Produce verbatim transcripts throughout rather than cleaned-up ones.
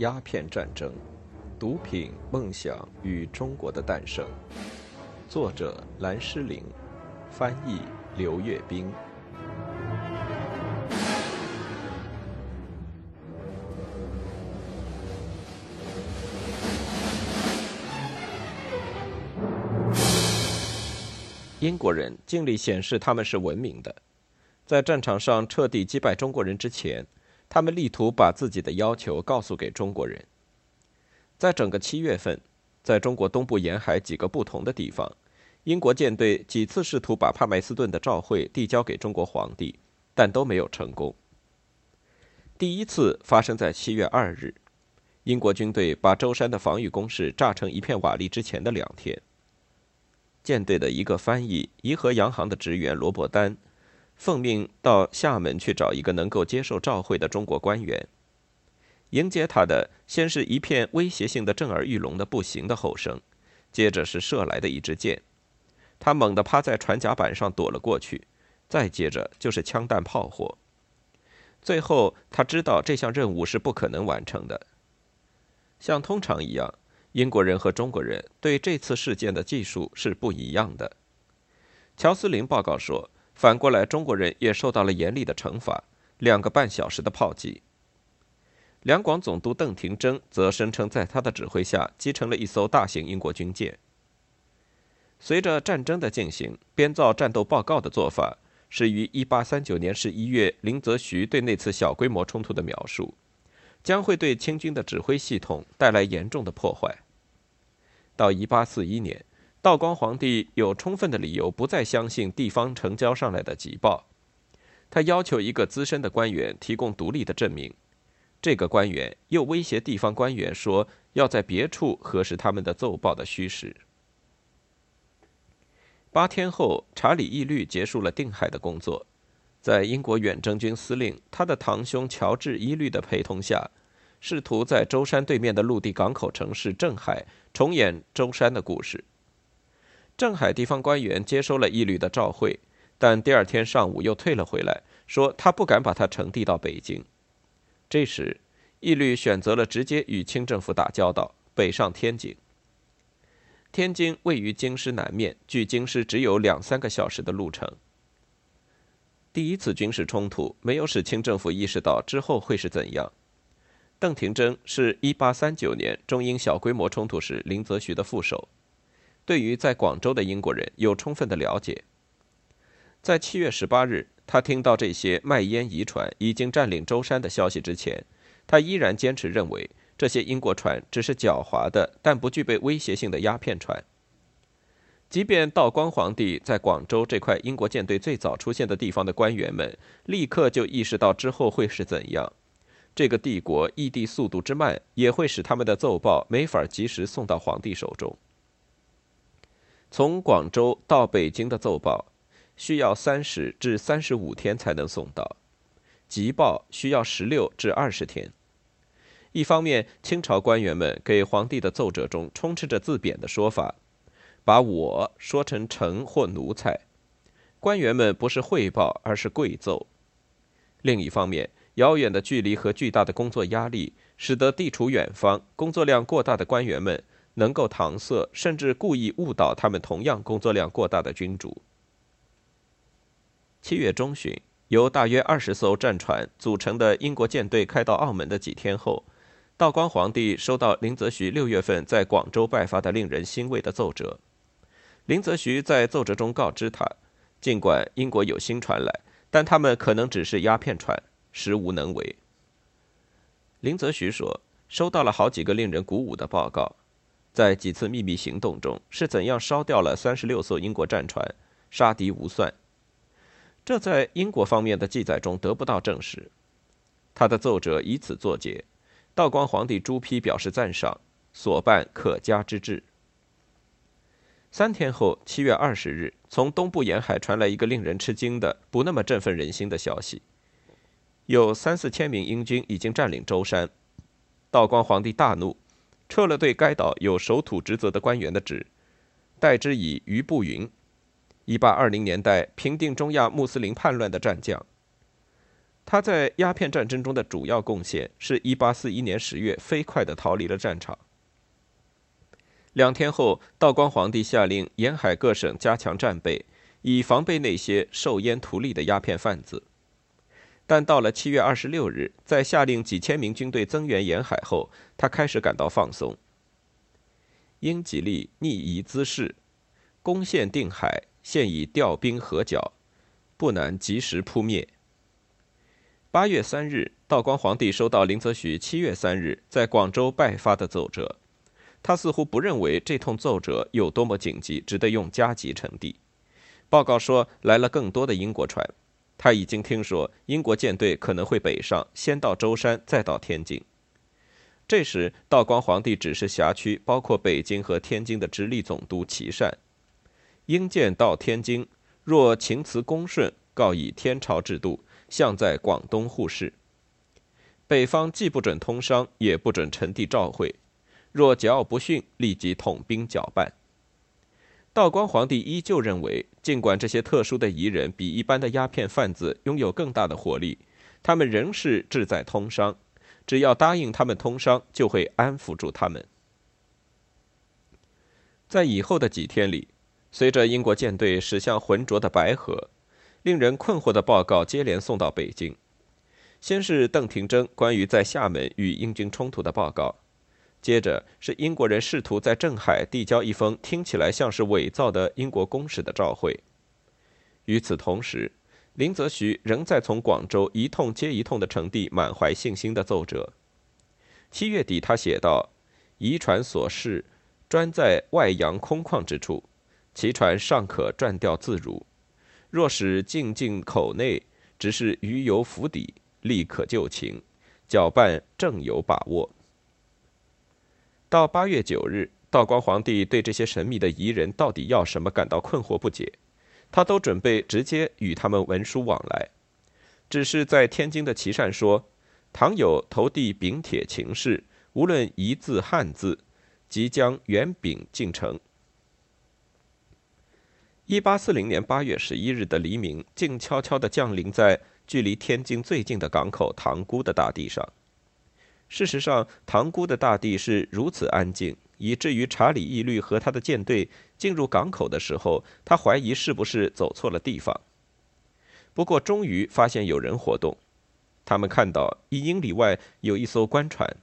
鸦片战争、毒品、梦想与中国的诞生，作者蓝诗玲，翻译刘阅兵。英国人尽力显示他们是文明的，在战场上彻底击败中国人之前，他们力图把自己的要求告诉给中国人。在整个七月份，在中国东部沿海几个不同的地方，英国舰队几次试图把帕麦斯顿的照会递交给中国皇帝，但都没有成功。第一次发生在七月二日，英国军队把舟山的防御工事炸成一片瓦砾之前的两天。舰队的一个翻译，怡和洋行的职员罗伯丹，奉命到厦门去找一个能够接受照会的中国官员。迎接他的先是一片威胁性的震耳欲聋的不行的吼声，接着是射来的一支箭，他猛地趴在船甲板上躲了过去，再接着就是枪弹炮火。最后他知道这项任务是不可能完成的。像通常一样，英国人和中国人对这次事件的技术是不一样的。乔斯林报告说，反过来中国人也受到了严厉的惩罚，两个半小时的炮击。两广总督邓廷桢则声称，在他的指挥下击沉了一艘大型英国军舰。随着战争的进行，编造战斗报告的做法是于一八三九年十一月林则徐对那次小规模冲突的描述，将会对清军的指挥系统带来严重的破坏。到一八四一年，道光皇帝有充分的理由不再相信地方呈交上来的急报，他要求一个资深的官员提供独立的证明。这个官员又威胁地方官员说，要在别处核实他们的奏报的虚实。八天后，查理·义律结束了定海的工作，在英国远征军司令他的堂兄乔治·伊律的陪同下，试图在舟山对面的陆地港口城市镇海重演舟山的故事。镇海地方官员接收了伊律的照会，但第二天上午又退了回来，说他不敢把它呈递到北京。这时伊律选择了直接与清政府打交道，北上天津。天津位于京师南面，距京师只有两三个小时的路程。第一次军事冲突没有使清政府意识到之后会是怎样。邓廷桢是一八三九年中英小规模冲突时林则徐的副手，对于在广州的英国人有充分的了解。在七月十八日，他听到这些卖烟渔船已经占领舟山的消息之前，他依然坚持认为这些英国船只是狡猾的但不具备威胁性的鸦片船。即便道光皇帝在广州这块英国舰队最早出现的地方的官员们立刻就意识到之后会是怎样，这个帝国异地速度之慢也会使他们的奏报没法及时送到皇帝手中。从广州到北京的奏报需要三十至三十五天才能送到，急报需要十六至二十天。一方面，清朝官员们给皇帝的奏折中充斥着自贬的说法，把我说成臣或奴才，官员们不是汇报而是跪奏。另一方面，遥远的距离和巨大的工作压力使得地处远方工作量过大的官员们能够搪塞甚至故意误导他们同样工作量过大的君主。七月中旬，由大约二十艘战船组成的英国舰队开到澳门的几天后，道光皇帝收到林则徐六月份在广州拜发的令人欣慰的奏折。林则徐在奏折中告知他，尽管英国有新船来，但他们可能只是鸦片船，实无能为。林则徐说，收到了好几个令人鼓舞的报告，在几次秘密行动中是怎样烧掉了三十六艘英国战船，杀敌无算。这在英国方面的记载中得不到证实。他的奏折以此作结，道光皇帝朱批表示赞赏，所办可嘉之至。三天后，七月二十日，从东部沿海传来一个令人吃惊的、不那么振奋人心的消息：有三四千名英军已经占领舟山。道光皇帝大怒，撤了对该岛有守土职责的官员的职，代之以余步云，一八二零年代平定中亚穆斯林叛乱的战将。他在鸦片战争中的主要贡献是一八四一年十月飞快地逃离了战场。两天后，道光皇帝下令沿海各省加强战备，以防备那些受烟图利的鸦片贩子。但到了七月二十六日，在下令几千名军队增援沿海后，他开始感到放松。英吉利逆夷滋事，攻陷定海，现已调兵合剿，不难及时扑灭。八月三日，道光皇帝收到林则徐七月三日在广州拜发的奏折，他似乎不认为这通奏折有多么紧急，值得用加急呈递。报告说来了更多的英国船，他已经听说英国舰队可能会北上，先到舟山，再到天津。这时，道光皇帝指示辖区包括北京和天津的直隶总督琦善，英舰到天津，若情辞恭顺，告以天朝制度，像在广东互市。北方既不准通商，也不准陈地照会，若桀骜不驯，立即统兵剿办。道光皇帝依旧认为，尽管这些特殊的夷人比一般的鸦片贩子拥有更大的活力，他们仍是志在通商，只要答应他们通商，就会安抚住他们。在以后的几天里，随着英国舰队驶向浑浊的白河，令人困惑的报告接连送到北京。先是邓廷桢关于在厦门与英军冲突的报告，接着是英国人试图在镇海递交一封听起来像是伪造的英国公使的照会。与此同时，林则徐仍在从广州一通接一通地呈递满怀信心的奏折。七月底，他写道：“夷船所恃，专在外洋空旷之处，其船尚可转调自如。”若使进进口内，只是鱼游釜底，立可就擒，搅拌正有把握。到八月九日，道光皇帝对这些神秘的夷人到底要什么感到困惑不解，他都准备直接与他们文书往来，只是在天津的琦善说，倘有投递丙帖情事，无论夷字汉字，即将原丙进城。一八四零年八月十一日的黎明，静悄悄地降临在距离天津最近的港口塘沽的大地上。事实上，塘沽的大地是如此安静，以至于查理义律和他的舰队进入港口的时候，他怀疑是不是走错了地方。不过终于发现有人活动，他们看到一英里外有一艘官船。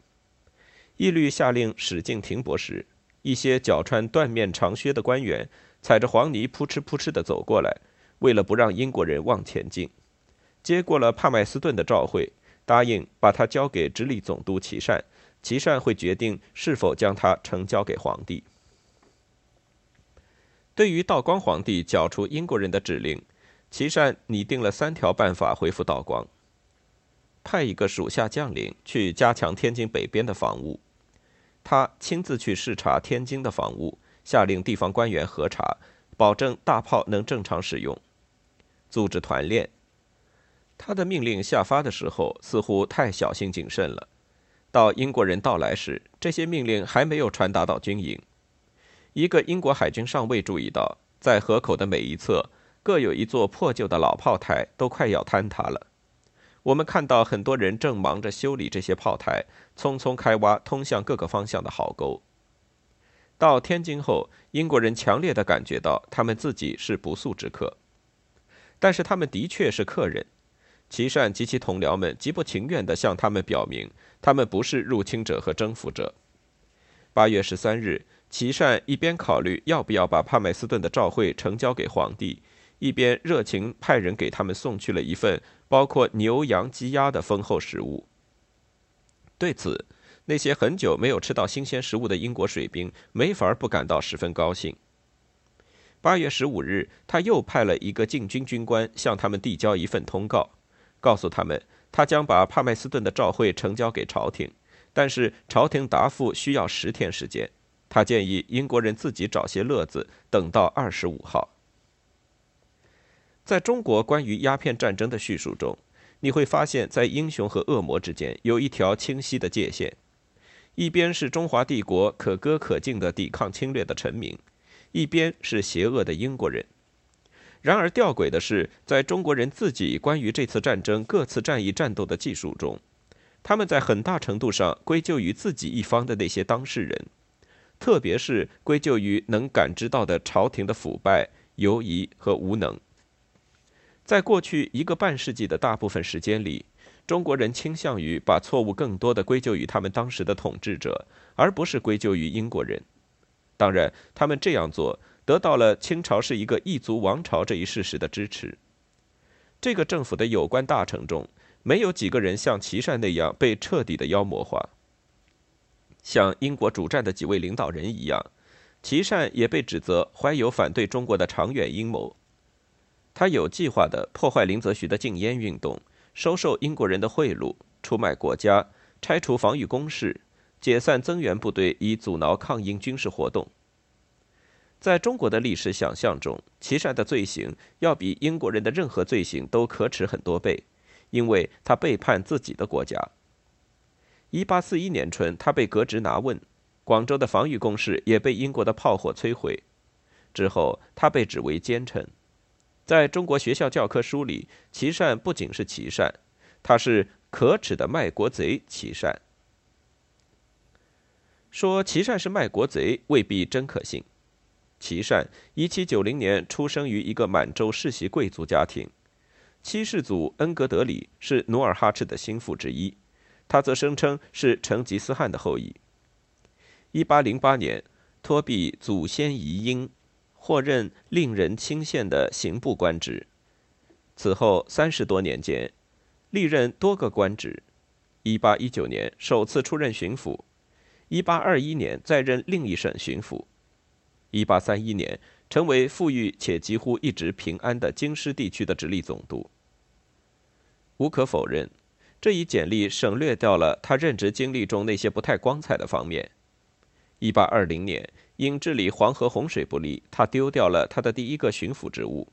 义律下令驶进停泊时，一些脚穿缎面长靴的官员踩着黄泥扑哧扑哧地走过来，为了不让英国人往前进，接过了帕麦斯顿的照会，答应把它交给直隶总督琦善，琦善会决定是否将它呈交给皇帝。对于道光皇帝剿除英国人的指令，琦善拟定了三条办法回复道光：派一个属下将领去加强天津北边的防务，他亲自去视察天津的防务，下令地方官员核查，保证大炮能正常使用。组织团练，他的命令下发的时候似乎太小心谨慎了。到英国人到来时，这些命令还没有传达到军营。一个英国海军上尉注意到，在河口的每一侧各有一座破旧的老炮台，都快要坍塌了。我们看到很多人正忙着修理这些炮台，匆匆开挖通向各个方向的壕沟。到天津后，英国人强烈地感觉到他们自己是不速之客，但是他们的确是客人。琦善及其同僚们极不情愿地向他们表明，他们不是入侵者和征服者。八月十三日，琦善一边考虑要不要把帕麦斯顿的照会呈交给皇帝，一边热情派人给他们送去了一份包括牛羊鸡鸭的丰厚食物。对此，那些很久没有吃到新鲜食物的英国水兵没法不感到十分高兴。八月十五日，他又派了一个禁军军官向他们递交一份通告，告诉他们他将把帕麦斯顿的照会呈交给朝廷，但是朝廷答复需要十天时间。他建议英国人自己找些乐子，等到二十五号。在中国关于鸦片战争的叙述中，你会发现在英雄和恶魔之间有一条清晰的界限。一边是中华帝国可歌可敬的抵抗侵略的臣民，一边是邪恶的英国人。然而吊诡的是，在中国人自己关于这次战争各次战役战斗的记述中，他们在很大程度上归咎于自己一方的那些当事人，特别是归咎于能感知到的朝廷的腐败、犹疑和无能。在过去一个半世纪的大部分时间里，中国人倾向于把错误更多地归咎于他们当时的统治者，而不是归咎于英国人。当然，他们这样做得到了清朝是一个异族王朝这一事实的支持。这个政府的有关大臣中，没有几个人像琦善那样被彻底的妖魔化。像英国主战的几位领导人一样，琦善也被指责怀有反对中国的长远阴谋。他有计划地破坏林则徐的禁烟运动，收受英国人的贿赂，出卖国家，拆除防御工事，解散增援部队以阻挠抗英军事活动。在中国的历史想象中，琦善的罪行要比英国人的任何罪行都可耻很多倍，因为他背叛自己的国家。一八四一年春，他被革职拿问，广州的防御工事也被英国的炮火摧毁。之后，他被指为奸臣。在中国学校教科书里，琦善不仅是琦善，他是可耻的卖国贼琦善。说琦善是卖国贼未必真可信。琦善一七九零年出生于一个满洲世袭贵族家庭，七世祖恩格德里是努尔哈赤的心腹之一，他则声称是成吉思汗的后裔。一八零八年，托庇祖先遗英，获任令人钦羡的刑部官职，此后三十多年间，历任多个官职。一八一九年首次出任巡抚，一八二一年再任另一省巡抚，一八三一年成为富裕且几乎一直平安的京师地区的直隶总督。无可否认，这一简历省略掉了他任职经历中那些不太光彩的方面。一八二零年，因治理黄河洪水不利，他丢掉了他的第一个巡抚职务。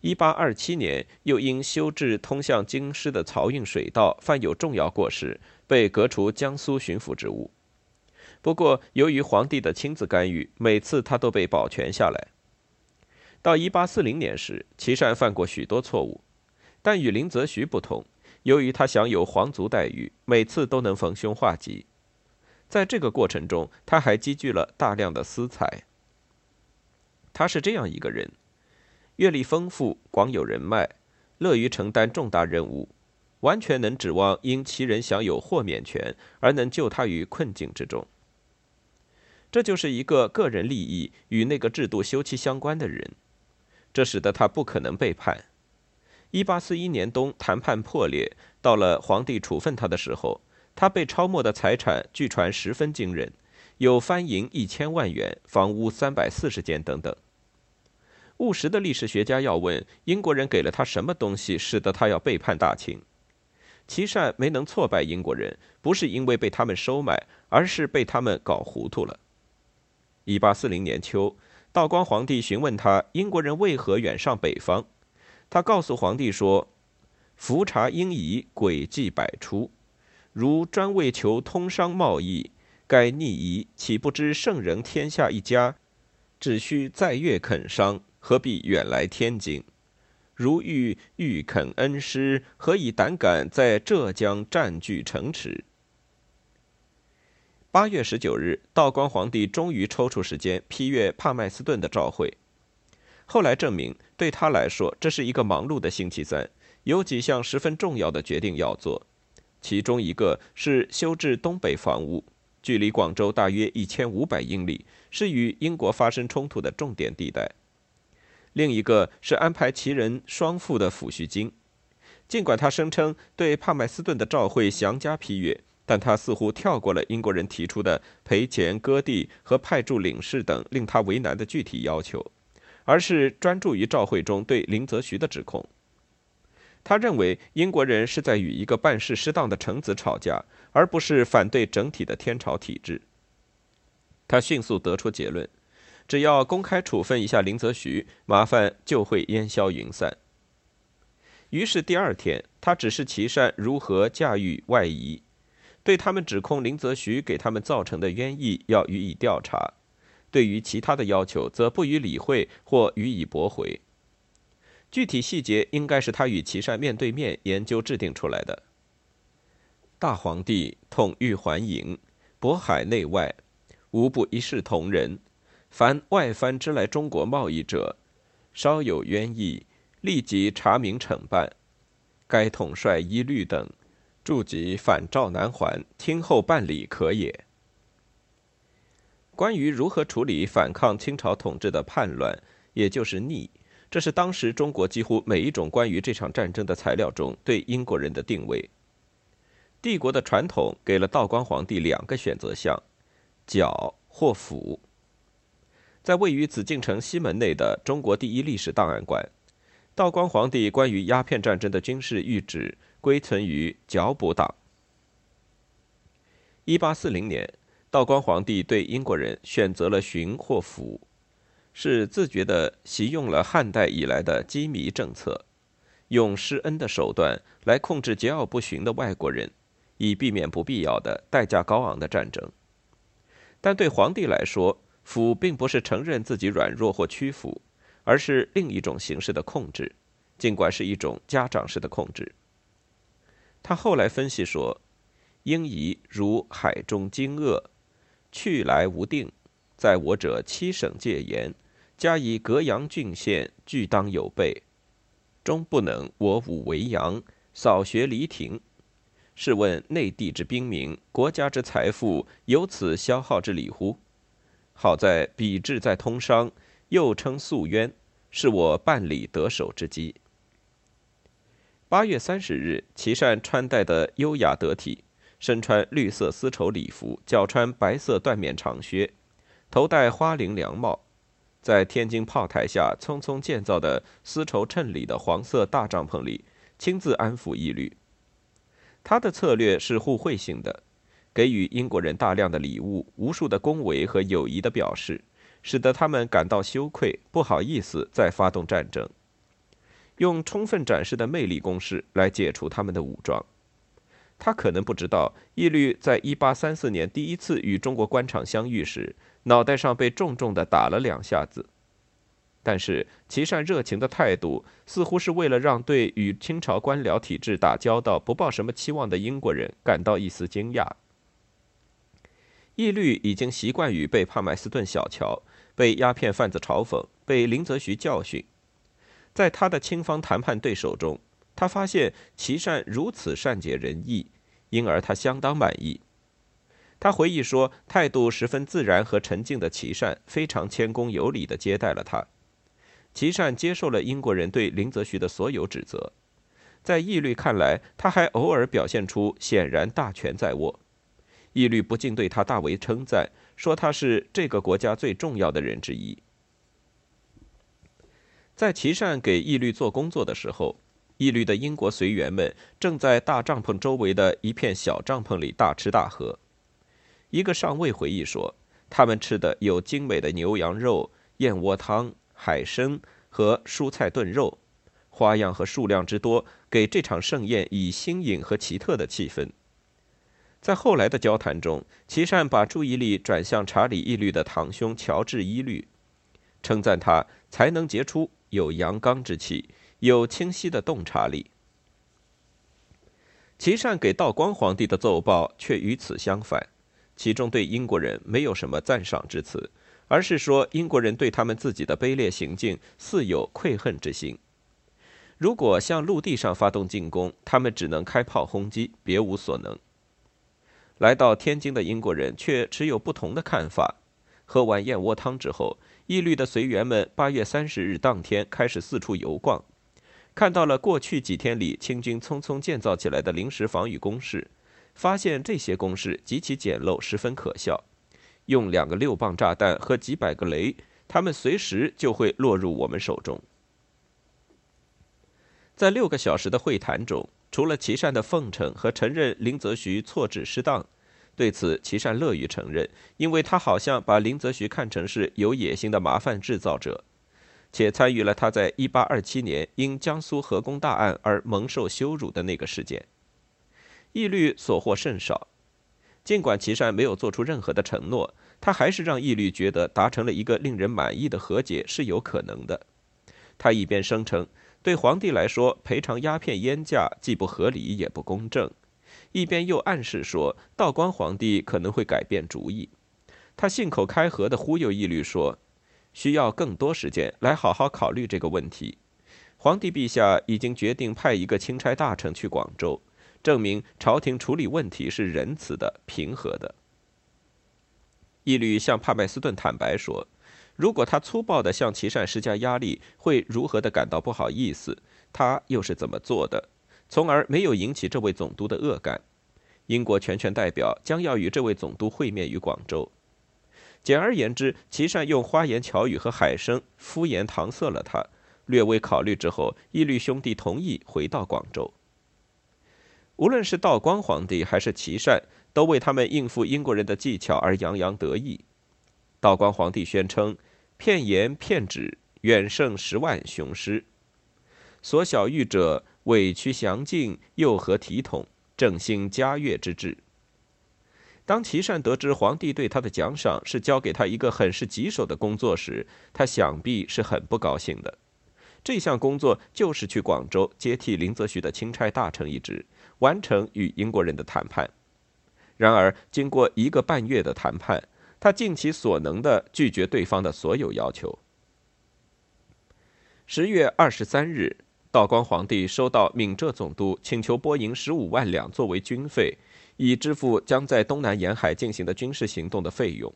一八二七年，又因修治通向京师的漕运水道犯有重要过失，被革除江苏巡抚职务。不过，由于皇帝的亲自干预，每次他都被保全下来。到一八四零年时，琦善犯过许多错误，但与林则徐不同，由于他享有皇族待遇，每次都能逢凶化吉。在这个过程中，他还积聚了大量的私财。他是这样一个人，阅历丰富，广有人脉，乐于承担重大任务，完全能指望因其人享有豁免权而能救他于困境之中。这就是一个个人利益与那个制度休戚相关的人，这使得他不可能背叛。一八四一年冬，谈判破裂，到了皇帝处分他的时候，他被抄没的财产据传十分惊人，有藩银一千万元、房屋三百四十间等等。务实的历史学家要问，英国人给了他什么东西，使得他要背叛大清？琦善没能挫败英国人，不是因为被他们收买，而是被他们搞糊涂了。一八四零年秋，道光皇帝询问他英国人为何远上北方，他告诉皇帝说：“伏察英夷，诡计百出。”如专为求通商贸易，该逆夷岂不知圣人天下一家？只需在粤垦商，何必远来天津？如欲欲垦恩师，何以胆敢在浙江占据城池？八月十九日，道光皇帝终于抽出时间批阅帕麦斯顿的照会。后来证明，对他来说，这是一个忙碌的星期三，有几项十分重要的决定要做。其中一个是修治东北防务，距离广州大约一千五百英里，是与英国发生冲突的重点地带。另一个是安排琦人双付的抚恤金。尽管他声称对帕麦斯顿的照会详加批阅，但他似乎跳过了英国人提出的赔钱、割地和派驻领事等令他为难的具体要求，而是专注于照会中对林则徐的指控。他认为英国人是在与一个办事失当的臣子吵架，而不是反对整体的天朝体制。他迅速得出结论：只要公开处分一下林则徐，麻烦就会烟消云散。于是第二天，他指示琦善如何驾驭外夷，对他们指控林则徐给他们造成的冤役要予以调查，对于其他的要求则不予理会或予以驳回。具体细节应该是他与琦善面对面研究制定出来的。大皇帝统御环营，渤海内外，无不一视同仁。凡外藩之来中国贸易者，稍有冤异，立即查明惩办。该统帅依律等，助己反诏南还，听候办理可也。关于如何处理反抗清朝统治的叛乱，也就是逆，这是当时中国几乎每一种关于这场战争的材料中对英国人的定位。帝国的传统给了道光皇帝两个选择项：剿或抚。在位于紫禁城西门内的中国第一历史档案馆，道光皇帝关于鸦片战争的军事谕旨归存于剿捕党。一八四零年，道光皇帝对英国人选择了巡或抚，是自觉地习用了汉代以来的羁縻政策，用施恩的手段来控制桀骜不驯的外国人，以避免不必要的代价高昂的战争。但对皇帝来说，抚并不是承认自己软弱或屈服，而是另一种形式的控制，尽管是一种家长式的控制。他后来分析说，英夷如海中惊愕，去来无定，在我者七省戒严，加以隔阳郡县，俱当有备。终不能我武为阳，扫学黎庭。试问内地之兵民，国家之财富，由此消耗之理乎？好在彼志在通商，又称夙渊，是我办理得手之机。八月三十日，琦善穿戴的优雅得体，身穿绿色丝绸礼服，脚穿白色缎面长靴，头戴花翎凉帽，在天津炮台下匆匆建造的丝绸衬里的黄色大帐篷里，亲自安抚义律。他的策略是互惠性的，给予英国人大量的礼物，无数的恭维和友谊的表示，使得他们感到羞愧，不好意思再发动战争。用充分展示的魅力攻势来解除他们的武装。他可能不知道，义律在一八三四年第一次与中国官场相遇时，脑袋上被重重地打了两下子。但是琦善热情的态度似乎是为了让对与清朝官僚体制打交道不抱什么期望的英国人感到一丝惊讶。义律已经习惯于被帕麦斯顿小瞧，被鸦片贩子嘲讽，被林则徐教训。在他的清方谈判对手中，他发现琦善如此善解人意，因而他相当满意。他回忆说，态度十分自然和沉静的琦善非常谦恭有礼地接待了他。琦善接受了英国人对林则徐的所有指责，在义律看来，他还偶尔表现出显然大权在握。义律不禁对他大为称赞，说他是这个国家最重要的人之一。在琦善给义律做工作的时候，义律的英国随员们正在大帐篷周围的一片小帐篷里大吃大喝。一个上尉回忆说，他们吃的有精美的牛羊肉、燕窝汤、海参和蔬菜炖肉，花样和数量之多，给这场盛宴以新颖和奇特的气氛。在后来的交谈中，琦善把注意力转向查理义律的堂兄乔治伊律，称赞他才能杰出，有阳刚之气，有清晰的洞察力。琦善给道光皇帝的奏报却与此相反。其中对英国人没有什么赞赏之词，而是说英国人对他们自己的卑劣行径似有愧恨之心。如果向陆地上发动进攻，他们只能开炮轰击，别无所能。来到天津的英国人却持有不同的看法。喝完燕窝汤之后，义律的随员们八月三十日当天开始四处游逛，看到了过去几天里清军匆匆建造起来的临时防御工事。发现这些工事极其简陋，十分可笑。用两个六磅炸弹和几百个雷，它们随时就会落入我们手中。在六个小时的会谈中，除了琦善的奉承和承认林则徐错置失当，对此琦善乐于承认，因为他好像把林则徐看成是有野心的麻烦制造者，且参与了他在一八二七年因江苏河工大案而蒙受羞辱的那个事件。义律所获甚少，尽管琦善没有做出任何的承诺，他还是让义律觉得达成了一个令人满意的和解是有可能的。他一边声称对皇帝来说，赔偿鸦片烟价既不合理也不公正。一边又暗示说，道光皇帝可能会改变主意。他信口开河地忽悠义律说，需要更多时间来好好考虑这个问题。皇帝陛下已经决定派一个钦差大臣去广州，证明朝廷处理问题是仁慈的、平和的。义律向帕麦斯顿坦白说，如果他粗暴地向琦善施加压力，会如何地感到不好意思？他又是怎么做的？从而没有引起这位总督的恶感。英国全权代表将要与这位总督会面于广州。简而言之，琦善用花言巧语和海声敷衍搪塞了他。略微考虑之后，义律兄弟同意回到广州。无论是道光皇帝还是琦善，都为他们应付英国人的技巧而洋洋得意。道光皇帝宣称，骗言骗纸远胜十万雄师，所晓谕者委屈详尽，又合体统，正兴嘉悦之志。当琦善得知皇帝对他的奖赏是交给他一个很是棘手的工作时，他想必是很不高兴的。这项工作就是去广州接替林则徐的钦差大臣一职，完成与英国人的谈判。然而，经过一个半月的谈判，他尽其所能地拒绝对方的所有要求。十月二十三日，道光皇帝收到闽浙总督请求拨银十五万两作为军费，以支付将在东南沿海进行的军事行动的费用。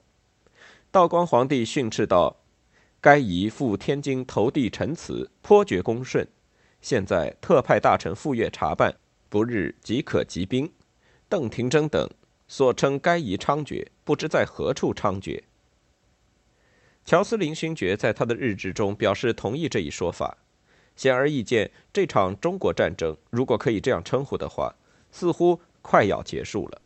道光皇帝训斥道：“该夷赴天津投递陈词，颇觉恭顺。现在特派大臣傅岳查办，不日即可集兵。邓廷桢等所称该夷猖獗，不知在何处猖獗。”乔斯林勋爵在他的日志中表示同意这一说法。显而易见，这场中国战争，如果可以这样称呼的话，似乎快要结束了。